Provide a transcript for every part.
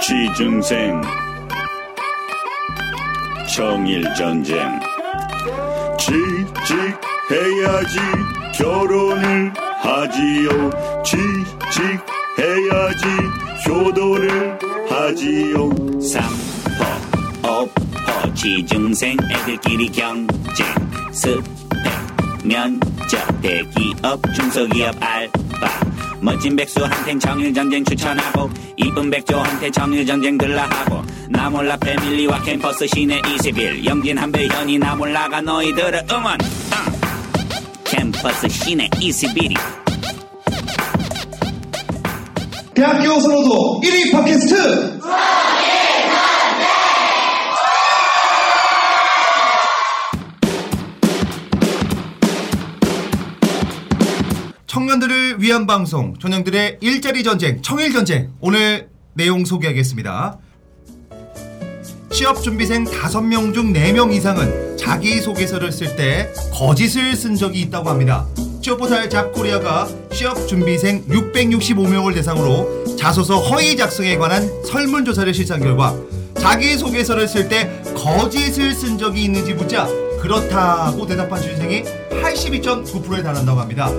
취중생, 청일전쟁. 취직해야지 결혼을 하지요. 취직해야지 효도를 하지요. 삼포, 오포, 취중생 애들끼리 경쟁. 스펙, 면접, 대기업, 중소기업, 알바. 멋진 백수한텐 정일전쟁 추천하고, 이쁜 백조한테 정일전쟁 들라하고, 나몰라 패밀리와 캠퍼스 시내 21 영진 한별현이 나몰라가 너희들을 응원. 캠퍼스 시내 21이 대학교 선호도 1위 팟캐스트 청년들을 위한 방송, 청년들의 일자리 전쟁, 청일 전쟁. 오늘 내용 소개하겠습니다. 취업 준비생 5명 중 4명 이상은 자기소개서를 쓸 때 거짓을 쓴 적이 있다고 합니다. 취업포털 잡코리아가 취업 준비생 665명을 대상으로 자소서 허위 작성에 관한 설문조사를 실시한 결과, 자기소개서를 쓸 때 거짓을 쓴 적이 있는지 묻자 그렇다고 대답한 취준생이 82.9%에 달한다고 합니다.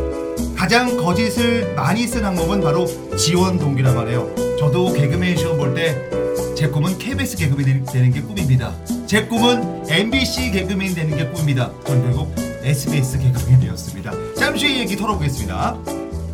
가장 거짓을 많이 쓴 항목은 바로 지원 동기라고 하네요. 저도 개그맨 시험 볼 때 제 꿈은 KBS 개그맨 되는 게 꿈입니다. 제 꿈은 MBC 개그맨 되는 게 꿈입니다. 전 결국 SBS 개그맨 되었습니다. 잠시 후 얘기 털어보겠습니다.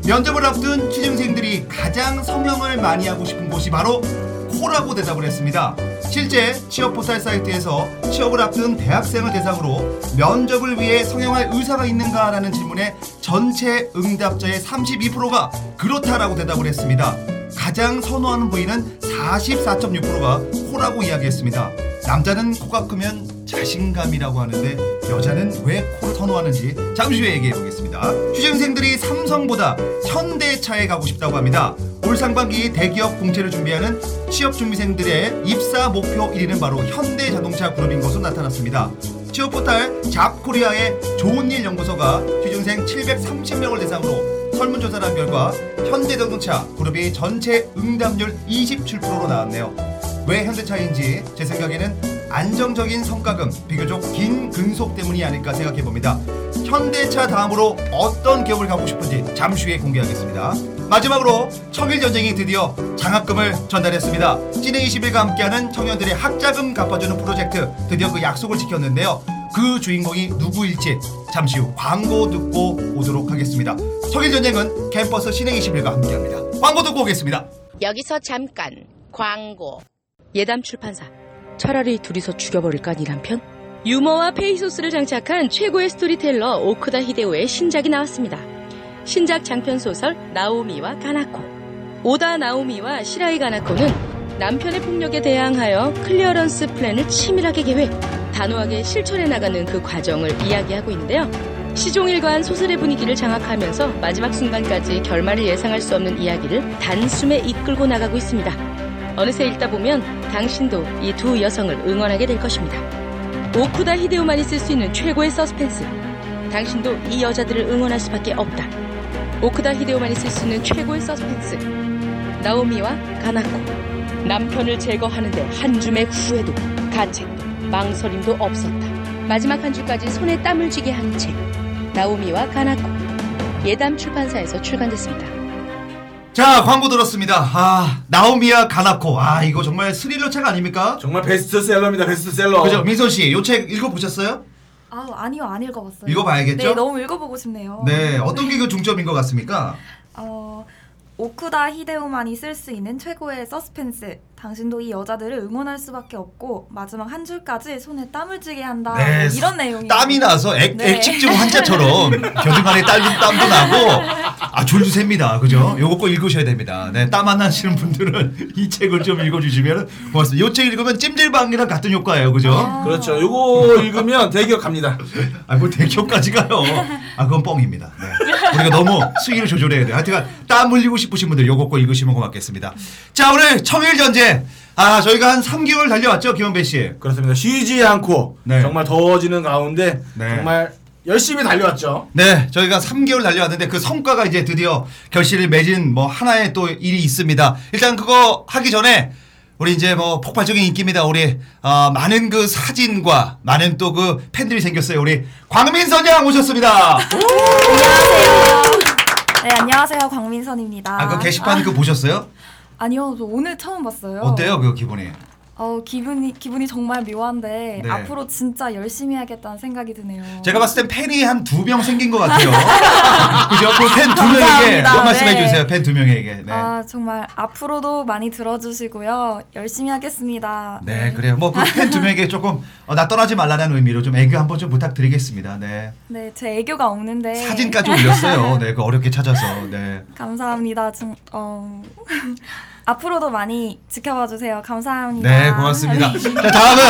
면접을 앞둔 취준생들이 가장 성형을 많이 하고 싶은 곳이 바로 코라고 대답을 했습니다. 실제 취업포털 사이트에서 취업을 앞둔 대학생을 대상으로 면접을 위해 성형할 의사가 있는가라는 질문에 전체 응답자의 32%가 그렇다라고 대답을 했습니다. 가장 선호하는 부위는 44.6%가 코라고 이야기했습니다. 남자는 코가 크면 자신감이라고 하는데 여자는 왜 코를 선호하는지 잠시 후에 얘기해보겠습니다. 취준생들이 삼성보다 현대차에 가고 싶다고 합니다. 올 상반기 대기업 공채를 준비하는 취업준비생들의 입사 목표 1위는 바로 현대자동차 그룹인 것으로 나타났습니다. 취업포털 잡코리아의 좋은일 연구소가 취준생 730명을 대상으로 설문조사를 한 결과 현대자동차 그룹이 전체 응답률 27%로 나왔네요. 왜 현대차인지 제 생각에는 안정적인 성과금, 비교적 긴 근속 때문이 아닐까 생각해봅니다. 현대차 다음으로 어떤 기업을 가고 싶은지 잠시 후에 공개하겠습니다. 마지막으로 청일전쟁이 드디어 장학금을 전달했습니다. 시내 21과 함께하는 청년들의 학자금 갚아주는 프로젝트, 드디어 그 약속을 지켰는데요. 그 주인공이 누구일지 잠시 후 광고 듣고 오도록 하겠습니다. 청일전쟁은 캠퍼스 시내 21과 함께합니다. 광고 듣고 오겠습니다. 여기서 잠깐 광고. 예담 출판사. 차라리 둘이서 죽여버릴까 니 남편? 유머와 페이소스를 장착한 최고의 스토리텔러 오쿠다 히데오의 신작이 나왔습니다. 신작 장편소설 나오미와 가나코. 오다 나오미와 시라이 가나코는 남편의 폭력에 대항하여 클리어런스 플랜을 치밀하게 계획, 단호하게 실천해 나가는 그 과정을 이야기하고 있는데요. 시종일관 소설의 분위기를 장악하면서 마지막 순간까지 결말을 예상할 수 없는 이야기를 단숨에 이끌고 나가고 있습니다. 어느새 읽다 보면 당신도 이 두 여성을 응원하게 될 것입니다. 오쿠다 히데오만이 쓸 수 있는 최고의 서스펜스. 당신도 이 여자들을 응원할 수밖에 없다. 오쿠다 히데오만이 쓸 수 있는 최고의 서스펜스. 나오미와 가나코. 남편을 제거하는데 한 줌의 후회도, 가책도, 망설임도 없었다. 마지막 한 줄까지 손에 땀을 쥐게 한 책. 나오미와 가나코. 예담 출판사에서 출간됐습니다. 자, 광고 들었습니다. 아, 나오미와 가나코. 아, 이거 정말 스릴러 책 아닙니까? 정말 베스트셀러입니다. 베스트셀러. 그죠? 민선 씨, 요 책 읽어보셨어요? 아, 아니요, 안 읽어봤어요. 읽어봐야겠죠? 네, 너무 읽어보고 싶네요. 네, 어떤 게 그 중점인 것 같습니까? 오쿠다 히데오만이 쓸 수 있는 최고의 서스펜스. 당신도 이 여자들을 응원할 수밖에 없고 마지막 한 줄까지 손에 땀을 쥐게 한다. 네, 이런 내용이에요. 땀이 나서 액집중 환자처럼 겨드랑이에 땀도 나고 아 졸주셉니다. 그죠? 요거 꼭 읽으셔야 됩니다. 네, 땀 안 나시는 분들은 이 책을 좀 읽어주시면 고맙습니다. 요 책 읽으면 찜질방이랑 같은 효과예요. 그죠? 아~ 그렇죠. 요거 읽으면 대기업 갑니다. 아, 뭐 대기업까지 가요. 아, 그건 뻥입니다. 네. 우리가 너무 수위를 조절해야 돼요. 하여튼 땀 흘리고 싶으신 분들 요거 꼭 읽으시면 고맙겠습니다. 자, 오늘 청일전쟁. 아, 저희가 한 3개월 달려왔죠, 김원배 씨. 그렇습니다. 쉬지 않고 네. 정말 더워지는 가운데 네. 정말 열심히 달려왔죠. 네, 저희가 3개월 달려왔는데 그 성과가 이제 드디어 결실을 맺은 뭐 하나의 또 일이 있습니다. 일단 그거 하기 전에 우리 이제 뭐 폭발적인 인기입니다. 우리 많은 그 사진과 많은 또 그 팬들이 생겼어요. 우리 광민선양 오셨습니다. 안녕하세요. 네, 안녕하세요. 광민선입니다. 아, 그 게시판 그 보셨어요? 아니요, 저 오늘 처음 봤어요. 어때요, 그 기분이? 기분이 정말 묘한데 네. 앞으로 진짜 열심히 해야겠다는 생각이 드네요. 제가 봤을 땐 팬이 한 2명 생긴 것 같아요. 그죠? 그 팬 2명에게 한 말씀 해주세요. 팬 2명에게. 네. 아 정말 앞으로도 많이 들어주시고요. 열심히 하겠습니다. 네, 네. 그래요. 뭐 그 팬 2명에게 조금 나 떠나지 말라는 의미로 좀 애교 한번 좀 부탁드리겠습니다. 네. 네, 제 애교가 없는데 사진까지 올렸어요. 네, 그 어렵게 찾아서. 네. 감사합니다. 앞으로도 많이 지켜봐 주세요. 감사합니다. 네, 고맙습니다. 자, 다음은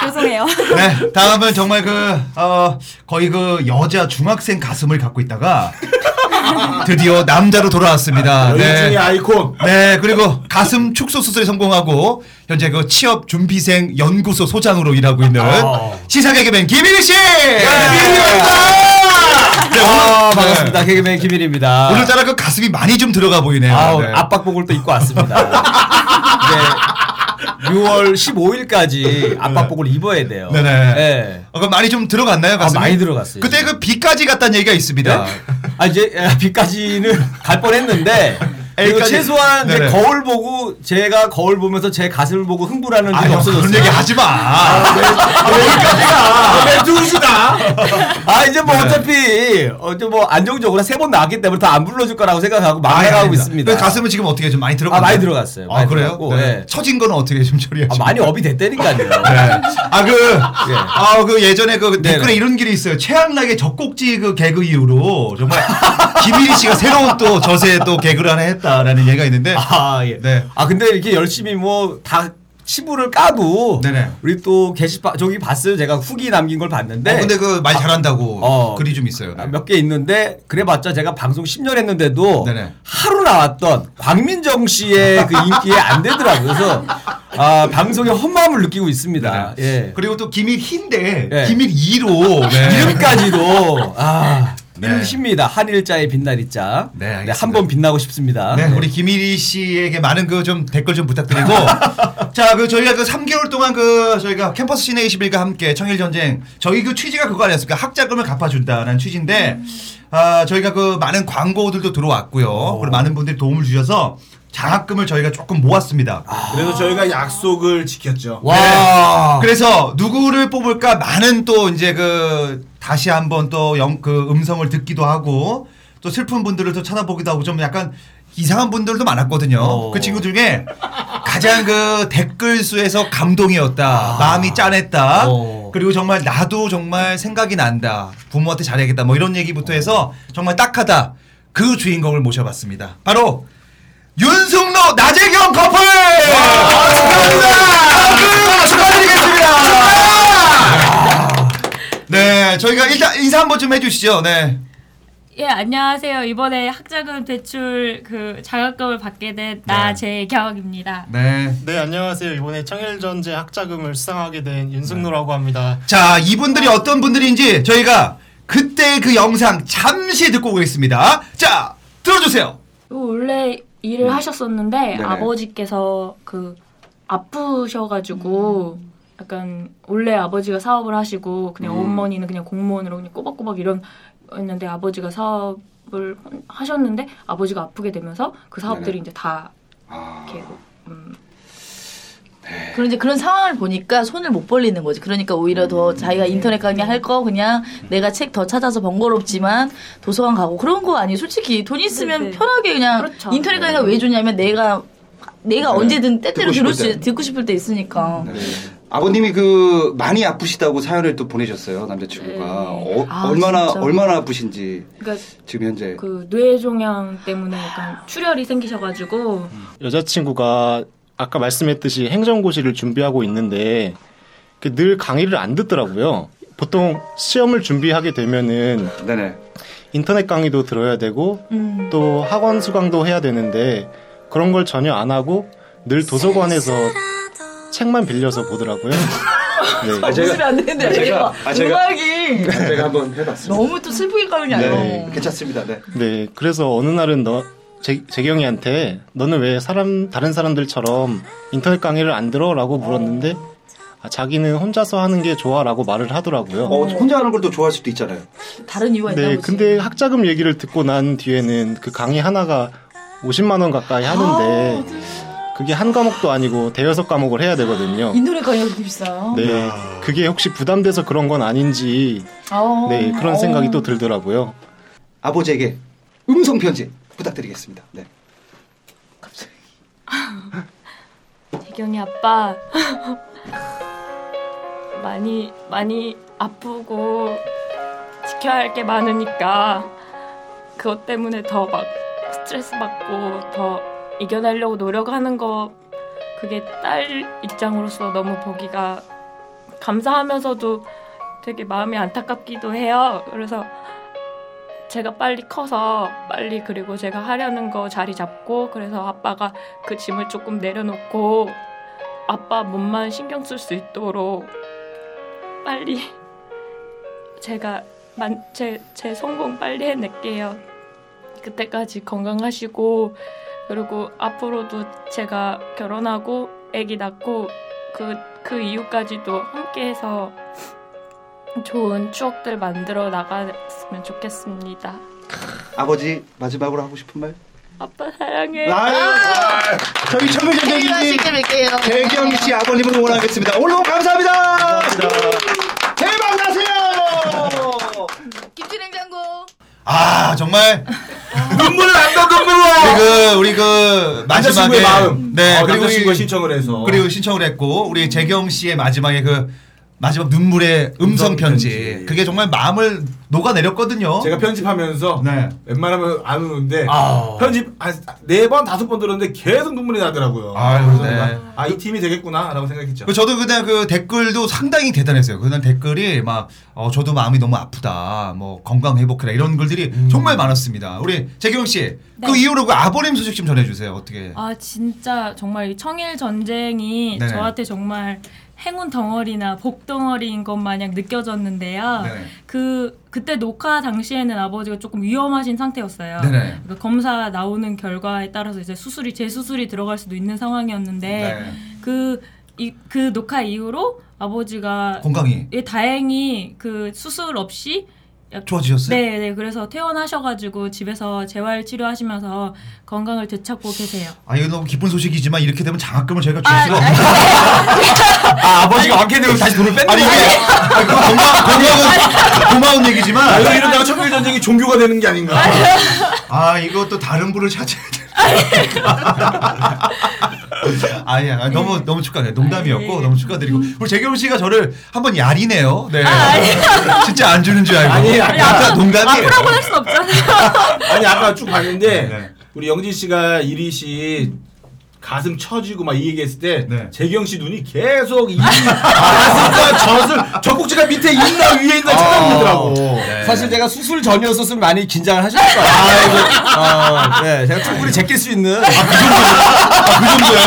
죄송해요. 네, 다음은 정말 거의 그 여자 중학생 가슴을 갖고 있다가 드디어 남자로 돌아왔습니다. 여인중의 네. 아이콘. 네, 그리고 가슴 축소 수술에 성공하고 현재 그 취업 준비생 연구소 소장으로 일하고 있는 시사 개그맨 김일희 씨. 네, 반갑습니다. 네. 개그맨 김일입니다. 오늘따라 그 가슴이 많이 좀 들어가 보이네요. 아우, 네. 압박복을 또 입고 왔습니다. 네, 6월 15일까지 압박복을 네. 입어야 돼요. 네네. 네. 그럼 많이 좀 들어갔나요, 가슴이? 아, 많이 들어갔어요. 그때 그 B까지 갔다는 얘기가 있습니다. 네? 아, 이제 B까지는 갈 뻔했는데. 그리고 최소한 이제 거울 보고 제가 거울 보면서 제 가슴을 보고 흥분하는 일이 없어졌어요. 그런 얘기 하지 마. 여기까지가 멘트우시다. 아 이제 뭐 네. 어차피 뭐 안정적으로 3번 나왔기 때문에 다 안 불러줄 거라고 생각하고 망해가고 있습니다. 가슴은 지금 어떻게 좀 많이 들어갔나요? 아, 많이 들어갔어요. 많이 아 그래요? 네. 네. 처진 거는 어떻게 좀 처리하시나요? 아, 많이 업이 됐다니까요. 네. 그 예전에 그 댓글에 네. 이런 글이 있어요. 최양락의 젖꼭지 그 개그 이후로 정말 김일희 씨가 새로운 또 저세 또 개그를 하나 했다. 라는 얘기가 있는데 아 예. 네. 아 근데 이렇게 열심히 뭐 다 치부를 까도 네네. 우리 또 게시판 저기 봤어요. 제가 후기 남긴 걸 봤는데 근데 그 말 잘한다고 글이 좀 있어요. 네. 몇 개 있는데 그래봤자 제가 방송 10년 했는데도 네네. 하루 나왔던 광민정 씨의 그 인기에 안 되더라고요. 그래서 아 방송의 험함을 느끼고 있습니다. 네. 예. 그리고 또 김일희인데 네. 김일이로 네. 이름까지도 아 네. 쉽니다. 한일자의 빛날이자. 네, 네, 한번 빛나고 싶습니다. 네, 네. 우리 김일희 씨에게 많은 그 좀 댓글 좀 부탁드리고. 자, 그 저희가 그 3개월 동안 그 저희가 캠퍼스 시네 이시빌과 함께 청일 전쟁 저희 그 취지가 그거 아니었습니까? 학자금을 갚아준다라는 취지인데 아 저희가 그 많은 광고들도 들어왔고요. 그리고 많은 분들이 도움을 주셔서. 장학금을 저희가 조금 모았습니다. 아~ 그래서 저희가 약속을 지켰죠. 와. 네. 그래서 누구를 뽑을까 많은 또 이제 그 다시 한번 또 그 음성을 듣기도 하고 또 슬픈 분들을 또 찾아보기도 하고 좀 약간 이상한 분들도 많았거든요. 그 친구 중에 가장 그 댓글 수에서 감동이었다. 아~ 마음이 짠했다. 그리고 정말 나도 정말 생각이 난다. 부모한테 잘해야겠다. 뭐 이런 얘기부터 해서 정말 딱하다. 그 주인공을 모셔봤습니다. 바로 윤승로 나재경 커플! 축하드립니다! 축하드리겠습니다! 축하! 네, 저희가 일단 인사 한 번쯤 해주시죠. 네. 예, 안녕하세요. 이번에 학자금 대출 그 장학금을 받게 된 나재경입니다. 네. 네, 안녕하세요. 이번에 청일전제 학자금을 수상하게 된 윤승로라고 합니다. 자, 이분들이 어떤 분들인지 저희가 그때 그 영상 잠시 듣고 오겠습니다. 자, 들어주세요. 원래 일을 하셨었는데 네네. 아버지께서 그 아프셔가지고 약간 원래 아버지가 사업을 하시고 그냥 어머니는 그냥 공무원으로 그냥 꼬박꼬박 이런 했는데 아버지가 사업을 하셨는데 아버지가 아프게 되면서 그 사업들이 네네. 이제 다 이렇게 그런 이제 그런 상황을 보니까 손을 못 벌리는 거지. 그러니까 오히려 더 자기가 인터넷 강의 할 거 그냥 내가 책 더 찾아서 번거롭지만 도서관 가고 그런 거 아니에요. 솔직히 돈 있으면 네네. 편하게 그냥 그렇죠. 인터넷 강의가 왜 좋냐면 내가 언제든 때때로 듣고 싶을 때 있으니까. 네. 아버님이 그 많이 아프시다고 사연을 또 보내셨어요. 남자친구가 얼마나 아프신지. 그러니까 지금 현재 그 뇌종양 때문에 약간 출혈이 생기셔가지고 여자친구가. 아까 말씀했듯이 행정고시를 준비하고 있는데 늘 강의를 안 듣더라고요. 보통 시험을 준비하게 되면은 네네. 인터넷 강의도 들어야 되고 또 학원 수강도 해야 되는데 그런 걸 전혀 안 하고 늘 도서관에서 책만 빌려서 보더라고요. 네. 아, 제가, 음악이 네. 제가 한번 해봤습니다. 너무 또 슬프게 가는 게 아니고. 네. 괜찮습니다. 네. 네. 그래서 어느 날은 재경이한테 너는 왜 다른 사람들처럼 인터넷 강의를 안 들어? 라고 물었는데 자기는 혼자서 하는 게 좋아라고 말을 하더라고요. 혼자 하는 걸 또 좋아할 수도 있잖아요. 다른 이유가 있나 보지. 네, 근데 학자금 얘기를 듣고 난 뒤에는 그 강의 하나가 50만 원 가까이 하는데 그게 한 과목도 아니고 대여섯 과목을 해야 되거든요. 인터넷 강의가 그렇게 비싸요? 네, 그게 혹시 부담돼서 그런 건 아닌지 네, 그런 생각이 또 들더라고요. 아버지에게 음성 편지 부탁드리겠습니다. 네. 갑자기 재경이 아빠 많이 아프고 지켜야 할 게 많으니까 그것 때문에 더 막 스트레스 받고 더 이겨내려고 노력하는 거 그게 딸 입장으로서 너무 보기가 감사하면서도 되게 마음이 안타깝기도 해요. 그래서 제가 빨리 커서 빨리 그리고 제가 하려는 거 자리 잡고 그래서 아빠가 그 짐을 조금 내려놓고 아빠 몸만 신경 쓸 수 있도록 빨리 제가 제 성공 빨리 해낼게요. 그때까지 건강하시고 그리고 앞으로도 제가 결혼하고 아기 낳고 그 이후까지도 함께해서 좋은 추억들 만들어 나갔으면 좋겠습니다. 아버지 마지막으로 하고 싶은 말? 아빠 사랑해. 저희 청취자 대기님 재경이 씨 아버님을 응원하겠습니다. 오늘 감사합니다. 대박 나세요. 김치냉장고. 아 정말 눈물을 안다 눈물로. 그리고 우리 그 마지막에 마음. 네 그리고 남자친구가 신청을 해서 그리고 신청을 했고 우리 재경 씨의 마지막에 그 마지막 눈물의 음성 편지. 그게 정말 마음을 녹아내렸거든요. 제가 편집하면서 네. 웬만하면 안 우는데 편집 한 4번 5번 들었는데 계속 눈물이 나더라고요. 네. 이 팀이 되겠구나라고 생각했죠. 저도 그냥 그 댓글도 상당히 대단했어요. 그날 댓글이 막 저도 마음이 너무 아프다. 뭐 건강 회복해라 이런 글들이 정말 많았습니다. 우리 재경 씨, 네. 그 이후로 그 아버님 소식 좀 전해주세요. 어떻게? 진짜 정말 청일 전쟁이 네. 저한테 정말 행운 덩어리나 복 덩어리인 것 마냥 느껴졌는데요. 네. 그때 녹화 당시에는 아버지가 조금 위험하신 상태였어요. 그러니까 검사 나오는 결과에 따라서 이제 재수술이 들어갈 수도 있는 상황이었는데 네. 그 녹화 이후로 아버지가 건강이 다행히 그 수술 없이 좋아지셨어요? 네, 그래서 퇴원하셔가지고 집에서 재활 치료하시면서 건강을 되찾고 계세요. 이거 너무 기쁜 소식이지만 이렇게 되면 장학금을 저희가 줄 수가 없어요. 아버지가 완쾌되고 다시 돈을 뺀다. 건강은 고마운 얘기지만 이러다가 청일 전쟁이 종교가 되는 게 아닌가. 이거 또 다른 분을 찾아야 돼. 너무 축하드려요. 농담이었고 너무 축하드리고 우리 재경 씨가 저를 한번 야리네요. 네. 진짜 안 주는 줄 알고. 아까 농담이에요. 아프라고 할 순 없잖아요. 아까 쭉 봤는데 네. 우리 영진 씨가 이리 씨 가슴 쳐지고 막 이 얘기했을 때 네. 재경 씨 눈이 계속 이 가슴과 젖꼭지가 밑에 있나 위에 있나 쳐다보더라고. 네. 사실 제가 수술 전이었었으면 많이 긴장을 하셨을 거예요. 네, 제가 충분히 제낄 수 있는 그 정도요?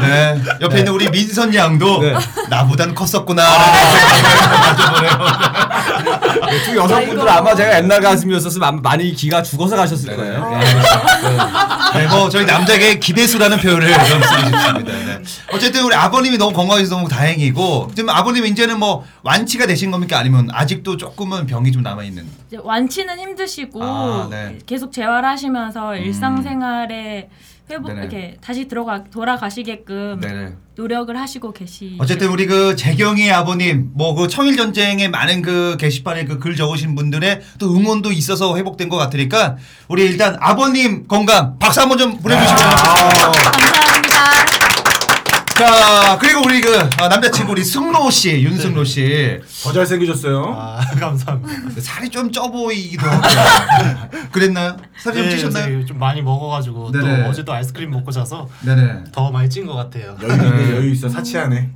네, 옆에 있는 우리 민선 양도 나보단 컸었구나. 네, 두 여성분들 아마 제가 옛날 가슴이었었으면 아마 많이 기가 죽어서 가셨을 거예요. 네, 뭐 저희 남자에게 기대수라는 표현을 좀 쓰십니다. 네. 어쨌든 우리 아버님이 너무 건강해서 너무 다행이고 지금 아버님 이제는 뭐 완치가 되신 겁니까? 아니면 아직도 조금은 병이 좀 남아있는? 이제 완치는 힘드시고 계속 재활하시면서 일상생활에 회복 이렇게 다시 돌아가시게끔 노력을 하시고 계시. 어쨌든 우리 그 재경이 아버님 뭐 그 청일 전쟁에 많은 그 게시판에 그 글 적으신 분들의 또 응원도 있어서 회복된 것 같으니까 우리 일단 아버님 건강 박수 한번 좀 보내주시고요. 감사합니다. 자 그리고 우리 그 남자친구 우리 승로 씨 윤승로 씨 더 잘생기셨어요. 감사합니다. 살이 좀 쪄 보이기도 하고 그랬나요? 살이 좀 찌셨나요? 좀 많이 먹어가지고 또 어제도 아이스크림 먹고 자서 더 많이 찐 것 같아요. 여유 있어 사치하네.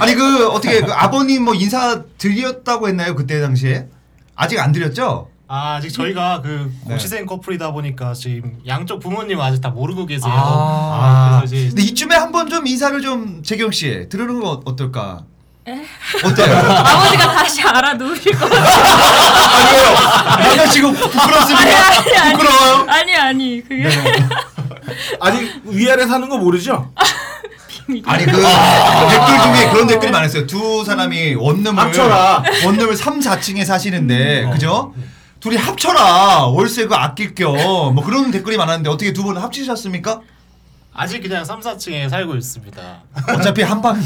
아니 그 어떻게 그 아버님 뭐 인사 드렸다고 했나요 그때 당시에? 아직 안 드렸죠? 아직 저희가 그 고시생 커플이다 보니까 지금 양쪽 부모님 아직 다 모르고 계세요. 그래서 근데 이쯤에 한번 좀 인사를 좀 재경 씨 들으는 건 어떨까? 어때요? 아버지가 다시 알아놓으실 것 같아요. 아니에요. 내가 지금 부끄럽습니다. 아니, 부끄러워요? 아니 그게 아직 위아래 사는 거 모르죠? 아니 그 댓글 중에 그런 댓글이 많았어요. 두 사람이 원룸을 3, 4층에 사시는데 그죠? 둘이 합쳐라. 월세 그 아낄 겸 뭐 그런 댓글이 많았는데 어떻게 두 분 합치셨습니까? 아직 그냥 3, 4층에 살고 있습니다. 어차피 한 방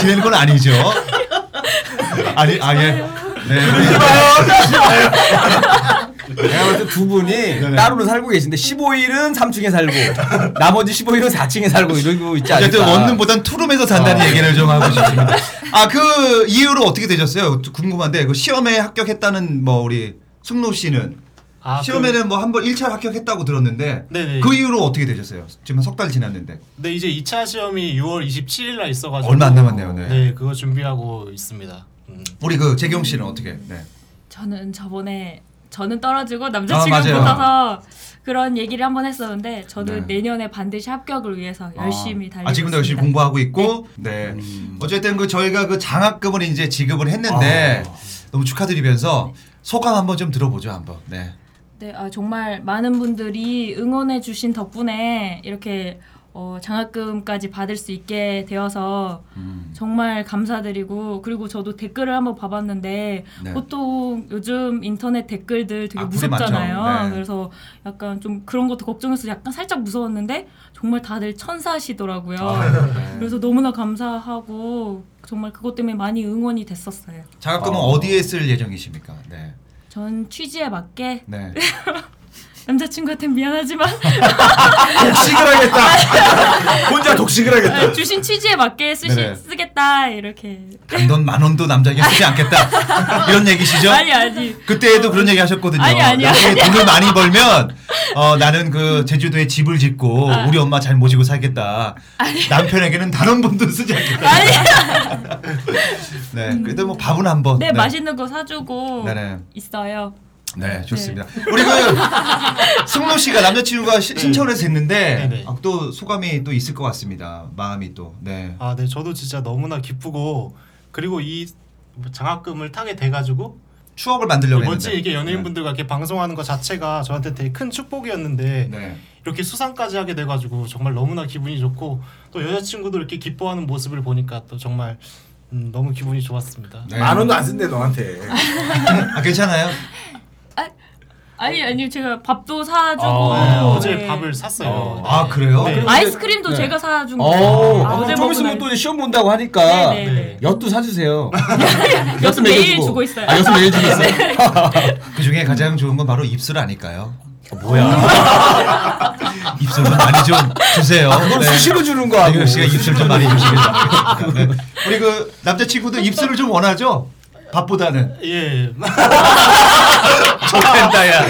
지내는 건 아니죠. 아니 아예. 네. 내가 볼 때 두 분이 네네. 따로는 살고 계신데 15일은 3층에 살고 나머지 15일은 4층에 살고 이러고 있지 않을까. 어쨌든 원룸보단 투룸에서 산다는 얘기를 좀 하고 싶습니다. 아, 그 이유로 어떻게 되셨어요? 궁금한데 그 시험에 합격했다는 뭐 우리 승로 씨는 시험에는 뭐 한번 1차 합격했다고 들었는데 네네. 그 이후로 어떻게 되셨어요? 지금 석 달 지났는데. 네, 이제 2차 시험이 6월 27일 날 있어가지고 얼마 안 남았네요. 네, 네 그거 준비하고 있습니다. 우리 그 재경 씨는 어떻게? 네. 저는 저번에 저는 떨어지고 남자친구 붙어서 그런 얘기를 한번 했었는데 저는 네. 내년에 반드시 합격을 위해서 열심히 달리고 있습니다. 지금도 열심히 공부하고 있고 네. 어쨌든 그 저희가 그 장학금을 이제 지급을 했는데 너무 축하드리면서 소감 한번 좀 들어보죠 한번. 네. 네, 아, 정말 많은 분들이 응원해주신 덕분에 이렇게 장학금까지 받을 수 있게 되어서 정말 감사드리고 그리고 저도 댓글을 한번 봐봤는데 네. 보통 요즘 인터넷 댓글들 되게 무섭잖아요. 네. 그래서 약간 좀 그런 것도 걱정해서 약간 살짝 무서웠는데 정말 다들 천사시더라고요. 네. 그래서 너무나 감사하고 정말 그것 때문에 많이 응원이 됐었어요. 장학금은 어디에 쓸 예정이십니까? 네. 전 취지에 맞게 네. 남자친구한테 미안하지만 독식을 하겠다. 혼자 독식을 하겠다. 주신 취지에 맞게 쓰겠다 이렇게. 단돈 만 원도 남자에게 쓰지 않겠다. 이런 얘기시죠? 아니. 그때에도 그런 얘기 하셨거든요. 아니. 돈을 많이 벌면 나는 그 제주도에 집을 짓고 우리 엄마 잘 모시고 살겠다. 아니. 남편에게는 다른 분도 쓰지 않겠다. 아니. 네. 그래도 뭐 밥은 한번. 네, 맛있는 거 사주고 네네. 있어요. 네, 좋습니다. 네. 우리 그 승로 씨가 남자친구가 신청을 해서 했는데 또 소감이 또 있을 것 같습니다. 마음이 또. 네. 아, 네, 저도 진짜 너무나 기쁘고 그리고 이 장학금을 타게 돼가지고 추억을 만들려고 했는데 먼저 이게 연예인분들과 이렇게 방송하는 것 자체가 저한테 되게 큰 축복이었는데 네. 이렇게 수상까지 하게 돼가지고 정말 너무나 기분이 좋고 또 여자친구도 이렇게 기뻐하는 모습을 보니까 또 정말. 너무 기분이 좋았습니다. 네. 만 원도 안 쓴대 너한테. 아, 괜찮아요? 아니 제가 밥도 사주고 네. 어제 밥을 샀어요. 네. 아 그래요? 네. 아이스크림도 네. 제가 사준 거예요. 어제 좀 있으면 또 시험 본다고 하니까 네. 엿도 사주세요. 엿도 매일 주고 있어요. 엿도 매일 주고 있어요. 그 중에 가장 좋은 건 바로 입술 아닐까요? 뭐야? 입술 좀 많이 좀 주세요. 그건 수시로 주는 거 아니에요? 씨가 입술 좀 많이 주시겠다. 네. 우리 그 남자친구도 입술을 좀 원하죠? 밥보다는. 예. 좋겠다야.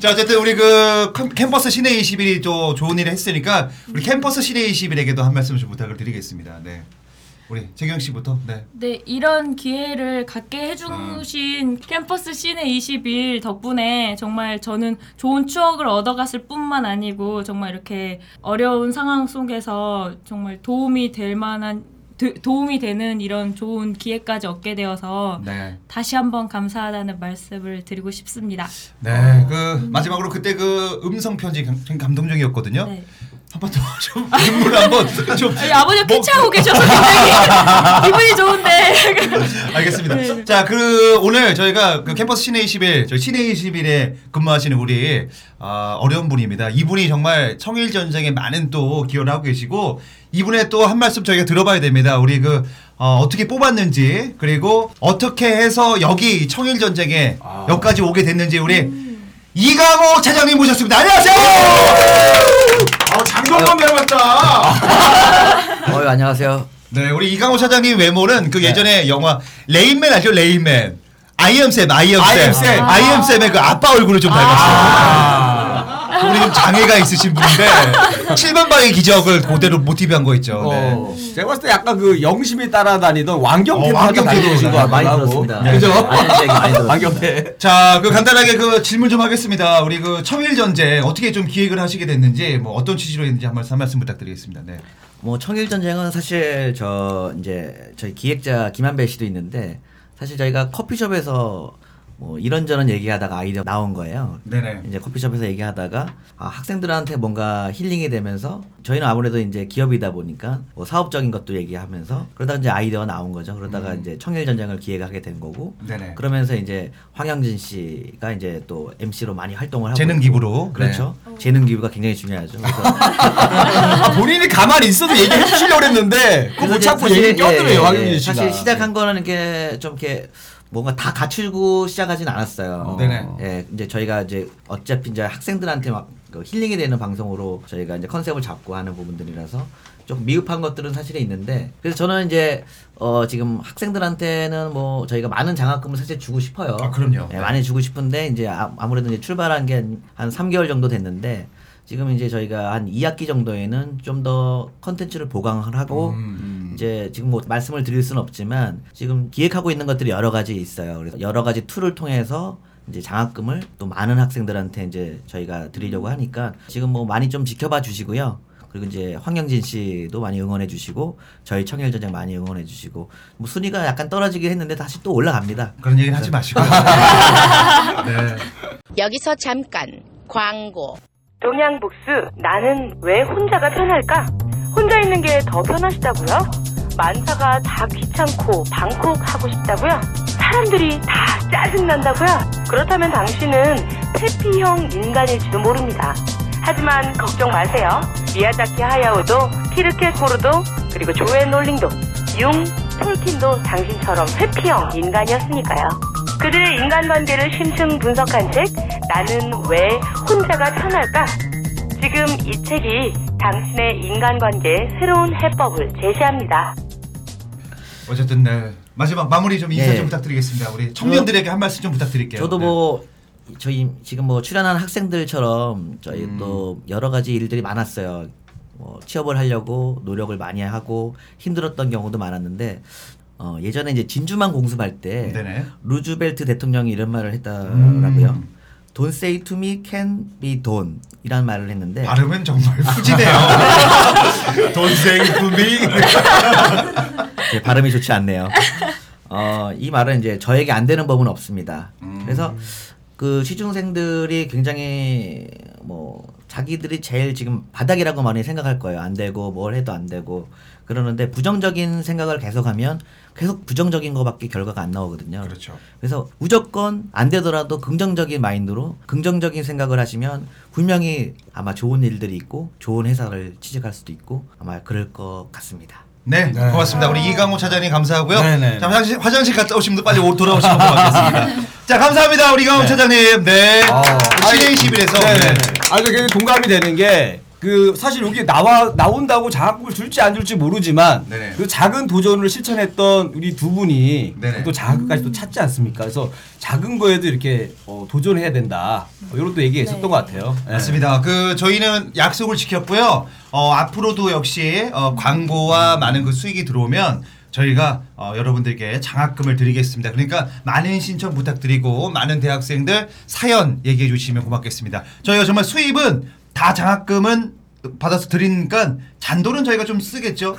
자, 어쨌든 우리 그 캠퍼스 시내 21이 또 좋은 일을 했으니까 우리 캠퍼스 시내 21에게도 한 말씀 좀 부탁을 드리겠습니다. 네. 우리 재경 씨부터. 네. 네, 이런 기회를 갖게 해주신 캠퍼스 시내 21 덕분에 정말 저는 좋은 추억을 얻어갔을 뿐만 아니고 정말 이렇게 어려운 상황 속에서 정말 도움이 되는 이런 좋은 기회까지 얻게 되어서 네. 다시 한번 감사하다는 말씀을 드리고 싶습니다. 네, 그 마지막으로 그때 그 음성 편지 감동적이었거든요. 네. 한번 더 좀 눈물 한번 좀. 아버지가 캐치하고 계셔서 굉장히 기분이 좋은데. 알겠습니다. 네. 자, 그 오늘 저희가 그 캠퍼스 시내 21, 저희 시내 21에 근무하시는 우리 어려운 분입니다. 이분이 정말 청일 전쟁에 많은 또 기여를 하고 계시고 이분의 또 한 말씀 저희가 들어봐야 됩니다. 우리 그 어떻게 뽑았는지 그리고 어떻게 해서 여기 청일 전쟁에 여기까지 오게 됐는지 우리 이강호 차장님 모셨습니다. 안녕하세요. 장동건 닮았다. 안녕하세요. 네, 우리 이강호 차장님 외모는 그 예전에 네. 영화 레인맨 아시죠? 레인맨. 아이엠쌤의 그 아빠 얼굴을 좀 닮았어요. 우리 좀 장애가 있으신 분인데 7번 방의 기적을 그대로 모티브한 거 있죠. 네. 제가 봤을 때 약간 그 영심이 따라다니던 왕경태도 다니신 거 많이 들었습니다. 네. 그죠? 왕경태. 자, 그 간단하게 그 질문 좀 하겠습니다. 우리 그 청일전쟁 어떻게 좀 기획을 하시게 됐는지 뭐 어떤 취지로 했는지 한 말씀 부탁드리겠습니다. 네. 뭐 청일 전쟁은 사실 저희 기획자 김한배 씨도 있는데 사실 저희가 커피숍에서 뭐 이런저런 얘기하다가 아이디어 나온 거예요. 네네. 이제 커피숍에서 얘기하다가 학생들한테 뭔가 힐링이 되면서 저희는 아무래도 이제 기업이다 보니까 뭐 사업적인 것도 얘기하면서 그러다가 이제 아이디어가 나온 거죠. 그러다가 이제 청일 전쟁을 기획하게 된 거고. 네네. 그러면서 이제 황영진 씨가 이제 또 MC로 많이 활동을 하고 재능 기부로. 그렇죠. 네. 재능 기부가 굉장히 중요하죠. 그래서 본인이 가만히 있어도 얘기해 주시려고 했는데 그거 못 참고 얘기 껴드려요. 예, 황영진 씨가. 사실 시작한 거는 이렇게 좀 이렇게 뭔가 다 갖추고 시작하진 않았어요. 네네. 예, 이제 저희가 이제 어차피 이제 학생들한테 막 힐링이 되는 방송으로 저희가 이제 컨셉을 잡고 하는 부분들이라서 조금 미흡한 것들은 사실에 있는데 그래서 저는 이제 지금 학생들한테는 뭐 저희가 많은 장학금을 사실 주고 싶어요. 아, 그럼요. 예, 많이 주고 싶은데 이제 아무래도 이제 출발한 게 한 3개월 정도 됐는데 지금 이제 저희가 한 2학기 정도에는 좀 더 컨텐츠를 보강을 하고 이제 지금 뭐 말씀을 드릴 수는 없지만 지금 기획하고 있는 것들이 여러 가지 있어요. 그래서 여러 가지 툴을 통해서 이제 장학금을 또 많은 학생들한테 이제 저희가 드리려고 하니까 지금 뭐 많이 좀 지켜봐 주시고요. 그리고 이제 황영진 씨도 많이 응원해 주시고 저희 청일 전쟁 많이 응원해 주시고 뭐 순위가 약간 떨어지긴 했는데 다시 또 올라갑니다. 그런 얘기는 하지 마시고요. 네. 여기서 잠깐 광고. 동양북스 나는 왜 혼자가 편할까? 혼자 있는 게 더 편하시다고요? 만사가 다 귀찮고 방콕하고 싶다고요? 사람들이 다 짜증난다고요? 그렇다면 당신은 회피형 인간일지도 모릅니다. 하지만 걱정 마세요. 미야자키 하야오도 키르케고르도 그리고 조앤 롤링도 융, 톨킨도 당신처럼 회피형 인간이었으니까요. 그들의 인간관계를 심층 분석한 책 나는 왜 혼자가 편할까? 지금 이 책이 당신의 인간관계의 새로운 해법을 제시합니다. 어쨌든 네. 마지막 마무리 좀 인사 네. 좀 부탁드리겠습니다. 우리 청년들에게 한 말씀 좀 부탁드릴게요. 저도 뭐 저희 지금 뭐 출연한 학생들처럼 저희 또 여러 가지 일들이 많았어요. 뭐 취업을 하려고 노력을 많이 하고 힘들었던 경우도 많았는데 예전에 이제 진주만 공습할 때 네네. 루즈벨트 대통령이 이런 말을 했다라고요. Don't say to me can be done 이란 말을 했는데 발음은 정말 후지네요. Don't say to me. 네, 발음이 좋지 않네요. 이 말은 이제 저에게 안 되는 법은 없습니다. 그래서 그 취준생들이 굉장히 뭐 자기들이 제일 지금 바닥이라고 많이 생각할 거예요. 안 되고 뭘 해도 안 되고 그러는데 부정적인 생각을 계속하면 계속 부정적인 것밖에 결과가 안 나오거든요. 그렇죠. 그래서 무조건 안 되더라도 긍정적인 마인드로 긍정적인 생각을 하시면 분명히 아마 좋은 일들이 있고 좋은 회사를 취직할 수도 있고 아마 그럴 것 같습니다. 네, 네. 고맙습니다. 우리 이강호 차장님 감사하고요. 네. 자, 화장실 갔다 오시면 빨리 돌아오시는 것 같습니다. 자, 감사합니다. 우리 이강호 네. 차장님. 네. CJ 시빌에서 아주 굉장히 공감이 되는 게 그 사실 여기 나온다고 장학금을 줄지 안 줄지 모르지만 네네. 그 작은 도전을 실천했던 우리 두 분이 네네. 또 장학금까지 또 찾지 않습니까? 그래서 작은 거에도 이렇게 도전해야 된다. 이런 또 얘기 있었던 네. 것 같아요. 네. 맞습니다. 그 저희는 약속을 지켰고요. 앞으로도 역시 광고와 많은 그 수익이 들어오면 저희가 여러분들께 장학금을 드리겠습니다. 그러니까 많은 신청 부탁드리고 많은 대학생들 사연 얘기해 주시면 고맙겠습니다. 저희가 정말 수입은 다 장학금은 받아서 드리니까 잔돈은 저희가 좀 쓰겠죠.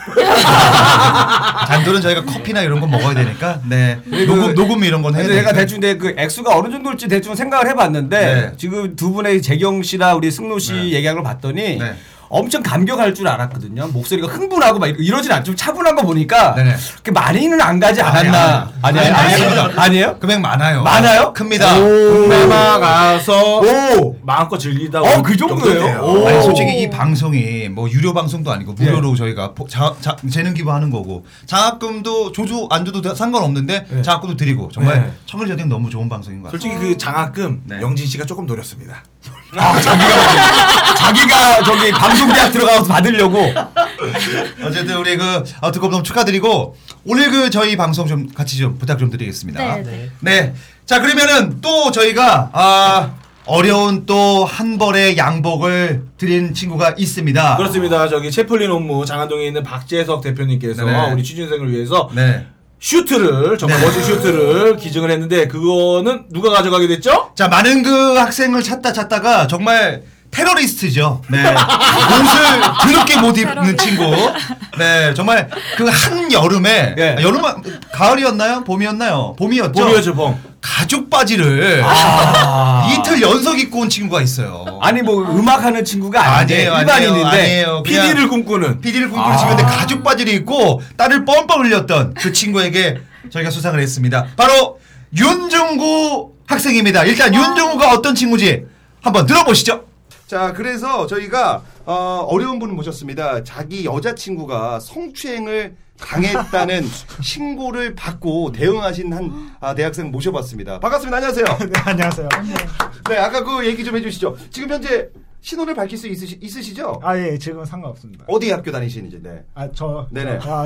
잔돈은 저희가 커피나 이런 건 먹어야 되니까. 네. 녹음 이런 건 해야 되니까. 제가 대충 그 액수가 어느 정도일지 대충 생각을 해봤는데 네. 지금 두 분의 재경 씨나 우리 승로 씨 네. 얘기한 걸 봤더니 네. 엄청 감격할 줄 알았거든요. 목소리가 흥분하고 막 이러진 않죠. 차분한 거 보니까 네네. 그렇게 많이는 안 가지 않았나. 아니에요? 금액 많아요. 많아요? 큽니다. 금매마 가서 마음껏 즐기다. 그 정도예요. 아니, 솔직히 이 방송이 뭐 유료 방송도 아니고 무료로 네. 저희가 재능 기부하는 거고 장학금도 조조 안 줘도 상관없는데 네. 장학금도 드리고 정말 네. 청일 전쟁 너무 좋은 방송인 것 같아요. 솔직히 그 장학금 네. 영진 씨가 조금 노렸습니다. 자기가 저기 방송대학 들어가서 받으려고. 어쨌든 우리 그 듣고 너무 축하드리고 오늘 그 저희 방송 좀 같이 좀 부탁 좀 드리겠습니다. 네. 네. 자 그러면은 또 저희가 어려운 또 한 벌의 양복을 드린 친구가 있습니다. 그렇습니다. 저기 채플린 홈무 장안동에 있는 박재석 대표님께서 네네. 우리 취준생을 위해서. 네. 슈트를 정말 네. 멋진 슈트를 기증을 했는데 그거는 누가 가져가게 됐죠? 자 많은 그 학생을 찾다가 정말 테러리스트죠. 네. 옷을 드럽게 못 입는 친구. 네. 정말 그 한 여름에 네. 여름 가을이었나요? 봄이었나요? 봄이었죠. 봄이었죠. 봄. 가죽 바지를 이틀 연속 입고 온 친구가 있어요. 아니 뭐 음악하는 친구가 아니에요. 일반인인데 PD를 꿈꾸는 친구인데 가죽 바지를 입고 땀을 뻔뻔 흘렸던 그 친구에게 저희가 수상을 했습니다. 바로 윤종구 학생입니다. 일단 윤종구가 어떤 친구지 한번 들어보시죠. 자, 그래서 저희가 어려운 분을 모셨습니다. 자기 여자친구가 성추행을 당했다는 신고를 받고 대응하신 한 대학생 모셔봤습니다. 반갑습니다. 안녕하세요. 네, 안녕하세요. 네, 아까 그 얘기 좀 해주시죠. 지금 현재 신원을 밝힐 수 있으시죠? 아, 예, 지금 상관없습니다. 어디 학교 다니시는지, 네. 아,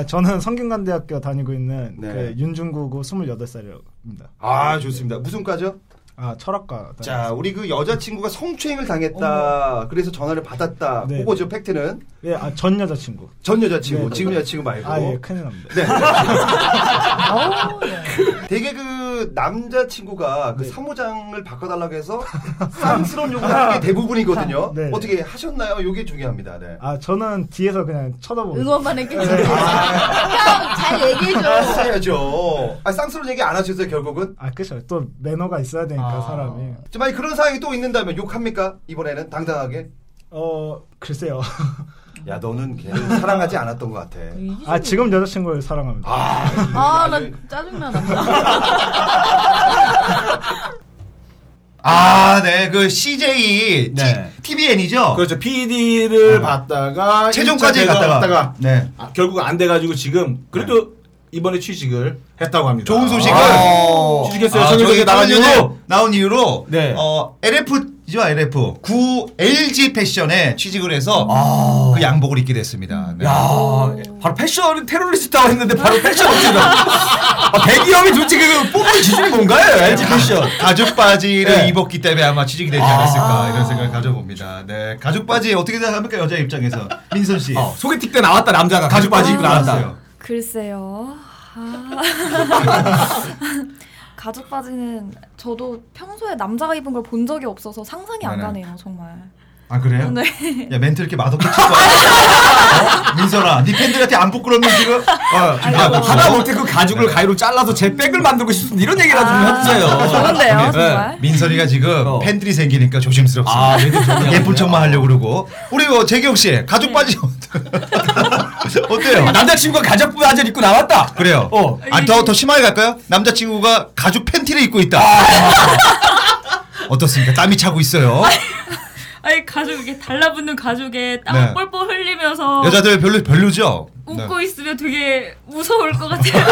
저는 성균관대학교 다니고 있는 네. 그 윤중구고 28살입니다. 아, 좋습니다. 무슨 과죠? 아, 철학과. 자, 우리 그 여자친구가 성추행을 당했다. 그래서 전화를 받았다. 네. 그거죠, 팩트는? 네, 아, 전 여자친구. 네, 지금 여자친구 말고. 아, 예, 큰일 납니다. 네. 네. 되게 그 남자친구가 그 네. 사무장을 바꿔달라고 해서 쌍스러운 요구를 하는 게 대부분이거든요. 네. 어떻게 하셨나요? 이게 중요합니다. 네. 아, 저는 뒤에서 그냥 쳐다보고. 응원만 했겠죠. 네. 형, 잘 얘기해줘. 하셔야죠. 아, 쌍스러운 얘기 안 하셨어요, 결국은? 아, 그쵸. 또 매너가 있어야 되니까. 사람이. 만약 그런 상황이 또 있는다면 욕합니까? 이번에는 당당하게? 글쎄요. 야, 너는 걔를 사랑하지 않았던 것 같아. 아, 지금 여자친구를 사랑합니다. 난 짜증나. 아, 네, 그 CJ 네. TVN이죠. 그렇죠. PD를 받다가 최종까지 갔다가 네. 결국 안 돼가지고 지금 그래도. 네. 이번에 취직을 했다고 합니다. 좋은 소식을 취직했어요. 저희가 나온 이유로 네. LF죠, LF 9 LG패션에 취직을 해서 그 양복을 입게 됐습니다. 네. 야, 바로 패션은 테러리스트라고 했는데 바로 패션입니다. 대기업이 도대체 뽑을 기준이 뭔가요? LG패션 가죽 바지를 네. 입었기 때문에 아마 취직이 되지 않았을까 이런 생각을 가져봅니다. 네, 가죽 바지 어떻게 생각합니까 여자 입장에서 민선 씨? 소개팅 때 나왔다 남자가 가죽 바지 입고 나왔어요. 글쎄요. 가죽 바지는 저도 평소에 남자가 입은 걸 본 적이 없어서 상상이 안 가네요, 정말. 아, 그래요? 네. 야, 멘트 이렇게 맛없게 칠 거야? 민선아, 네 팬들한테 안 부끄럽니 지금? 하다 못해 그 가죽을 가위로 잘라서 제 백을 만들고 싶은 이런 얘기라도 좀 해주세요. 좋은데요, 정말? 민선이가 지금 팬들이 생기니까 조심스럽습니다. 예쁜 척만 하려고 그러고. 우리 재경 씨, 가죽 바지 어때요? 남자친구가 가죽 바지를 입고 나왔다. 그래요. 더 심하게 갈까요? 남자친구가 가죽 팬티를 입고 있다. 어떻습니까? 땀이 차고 있어요. 아니 가죽 이게 달라붙는 가죽에 땀 네. 뻘뻘 흘리면서 여자들 별로죠. 웃고 네. 있으면 되게 무서울 것 같아요.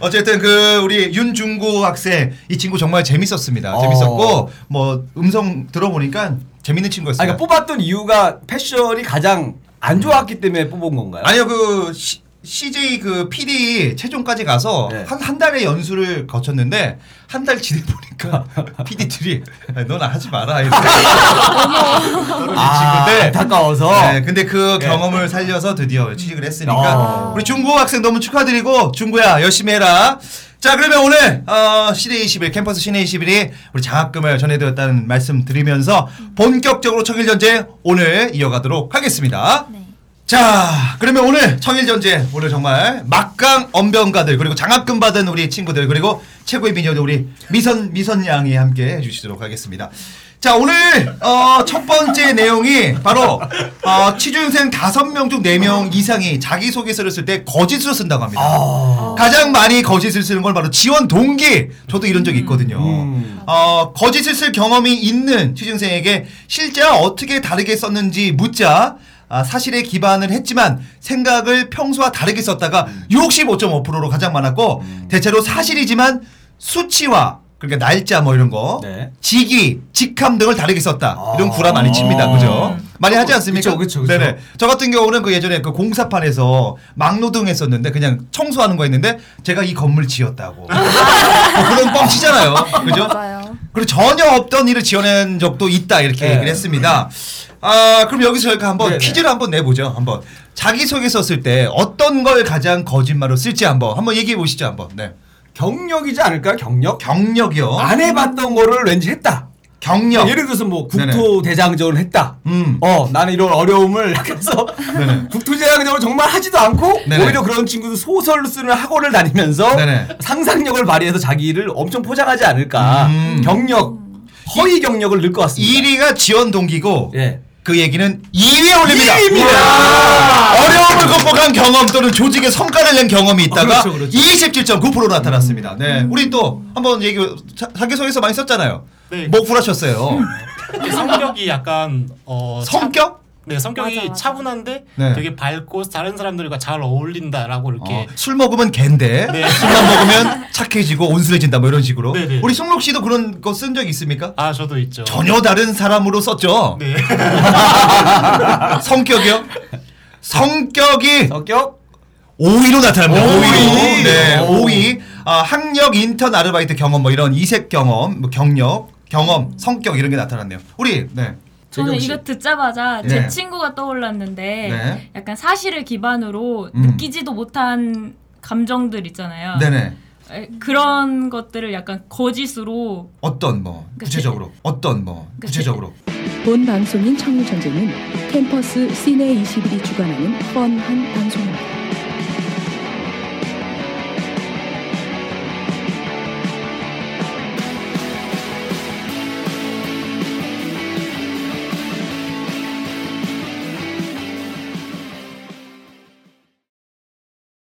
어쨌든 그 우리 윤중구 학생 이 친구 정말 재밌었습니다. 재밌었고 뭐 음성 들어보니까 재밌는 친구였어요. 그러니까 뽑았던 이유가 패션이 가장 안 좋았기 때문에 뽑은 건가요? 아니요 그 CJ 그 PD 최종까지 가서 네. 한 달의 연수를 거쳤는데 한 달 지내보니까 PD들이 넌 하지 마라 이렇게 친구인데 안타까워서 네, 근데 그 네. 경험을 살려서 드디어 취직을 했으니까 우리 중구 학생 너무 축하드리고 중구야 열심히 해라. 자 그러면 오늘 시내 21 캠퍼스 시내 21이 우리 장학금을 전해드렸다는 말씀 드리면서 본격적으로 청일전쟁 오늘 이어가도록 하겠습니다. 네. 자, 그러면 오늘 청일전쟁 오늘 정말 막강 언변가들 그리고 장학금 받은 우리 친구들 그리고 최고의 미녀도 우리 미선 양이 함께 해주시도록 하겠습니다. 자, 오늘 첫 번째 내용이 바로 취준생 5명 중 4명 이상이 자기소개서를 쓸 때 거짓으로 쓴다고 합니다. 가장 많이 거짓을 쓰는 건 바로 지원 동기. 저도 이런 적이 있거든요. 거짓을 쓸 경험이 있는 취준생에게 실제 어떻게 다르게 썼는지 묻자. 사실에 기반을 했지만 생각을 평소와 다르게 썼다가 65.5%로 가장 많았고 대체로 사실이지만 수치와 그러니까 날짜 뭐 이런 거 네. 직위, 직함 등을 다르게 썼다. 이런 구라 많이 칩니다. 그죠? 많이 하지 않습니까? 그쵸. 네네. 저 같은 경우는 그 예전에 그 공사판에서 막노동 했었는데 그냥 청소하는 거 했는데 제가 이 건물 지었다고. 그런 뻥치잖아요. 그죠? 맞아요. 그리고 전혀 없던 일을 지어낸 적도 있다. 이렇게 네. 얘기를 했습니다. 아, 그럼 여기서 저희가 한번 퀴즈를 한번 내보죠. 한번. 자기소개서 쓸 때 어떤 걸 가장 거짓말로 쓸지 한번 얘기해 보시죠. 네. 경력이지 않을까요? 경력? 경력이요. 안 해봤던 거를 왠지 했다. 경력. 예를 들어서 뭐 국토대장정을 했다. 나는 이런 어려움을 해서 국토대장정을 정말 하지도 않고 네네. 오히려 그런 친구도 소설로 쓰는 학원을 다니면서 네네. 상상력을 발휘해서 자기를 엄청 포장하지 않을까. 경력, 허위 경력을 넣을 것 같습니다. 1위가 지원 동기고 예. 그 얘기는 2위에 올립니다. 2위입니다. 어려움을 극복한 경험 또는 조직의 성과를 낸 경험이 있다가 27.9% 나타났습니다. 네, 우리 또 한번 얘기 자기소개서 많이 썼잖아요. 네. 뭐 굴하셨어요? 성격이 약간 성격? 네, 성격이 맞아. 차분한데 네. 되게 밝고 다른 사람들과 잘 어울린다라고 이렇게 술 먹으면 갠데 네. 술만 먹으면 착해지고 온순해진다 뭐 이런 식으로. 네네. 우리 송록 씨도 그런 거 쓴 적 있습니까? 아, 저도 있죠. 전혀 다른 사람으로 썼죠. 네. 성격이요? 성격 5위로 나타납니다. 5위. 네, 5위. 학력, 인턴, 아르바이트 경험 뭐 이런 이색 경험, 뭐 경력, 경험, 성격 이런 게 나타났네요. 우리 네. 저는 이거 듣자마자 네. 제 친구가 떠올랐는데 네. 약간 사실을 기반으로 느끼지도 못한 감정들 있잖아요. 네네. 그런 것들을 약간 거짓으로 어떤 뭐 구체적으로 어떤 뭐 구체적으로 본 방송인 청류전쟁은 캠퍼스 시내 21이 주관하는 뻔한 방송입니다.